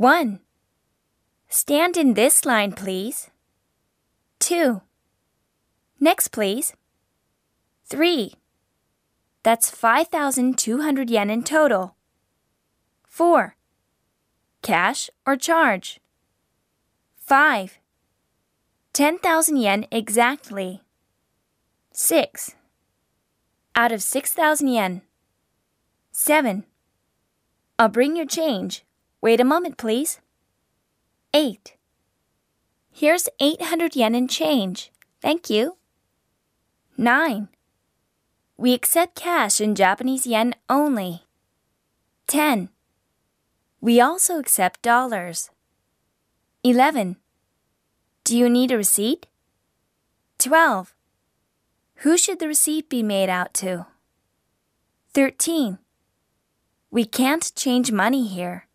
1. Stand in this line, please. 2. Next, please. 3. That's 5,200 yen in total. 4. Cash or charge? 5. 10,000 yen exactly. 6. Out of 6,000 yen. 7. I'll bring your change. Wait a moment, please. 8. Here's 800 yen in change. Thank you. 9. We accept cash in Japanese yen only. 10. We also accept dollars. 11. Do you need a receipt? 12. Who should the receipt be made out to? 13. We can't change money here.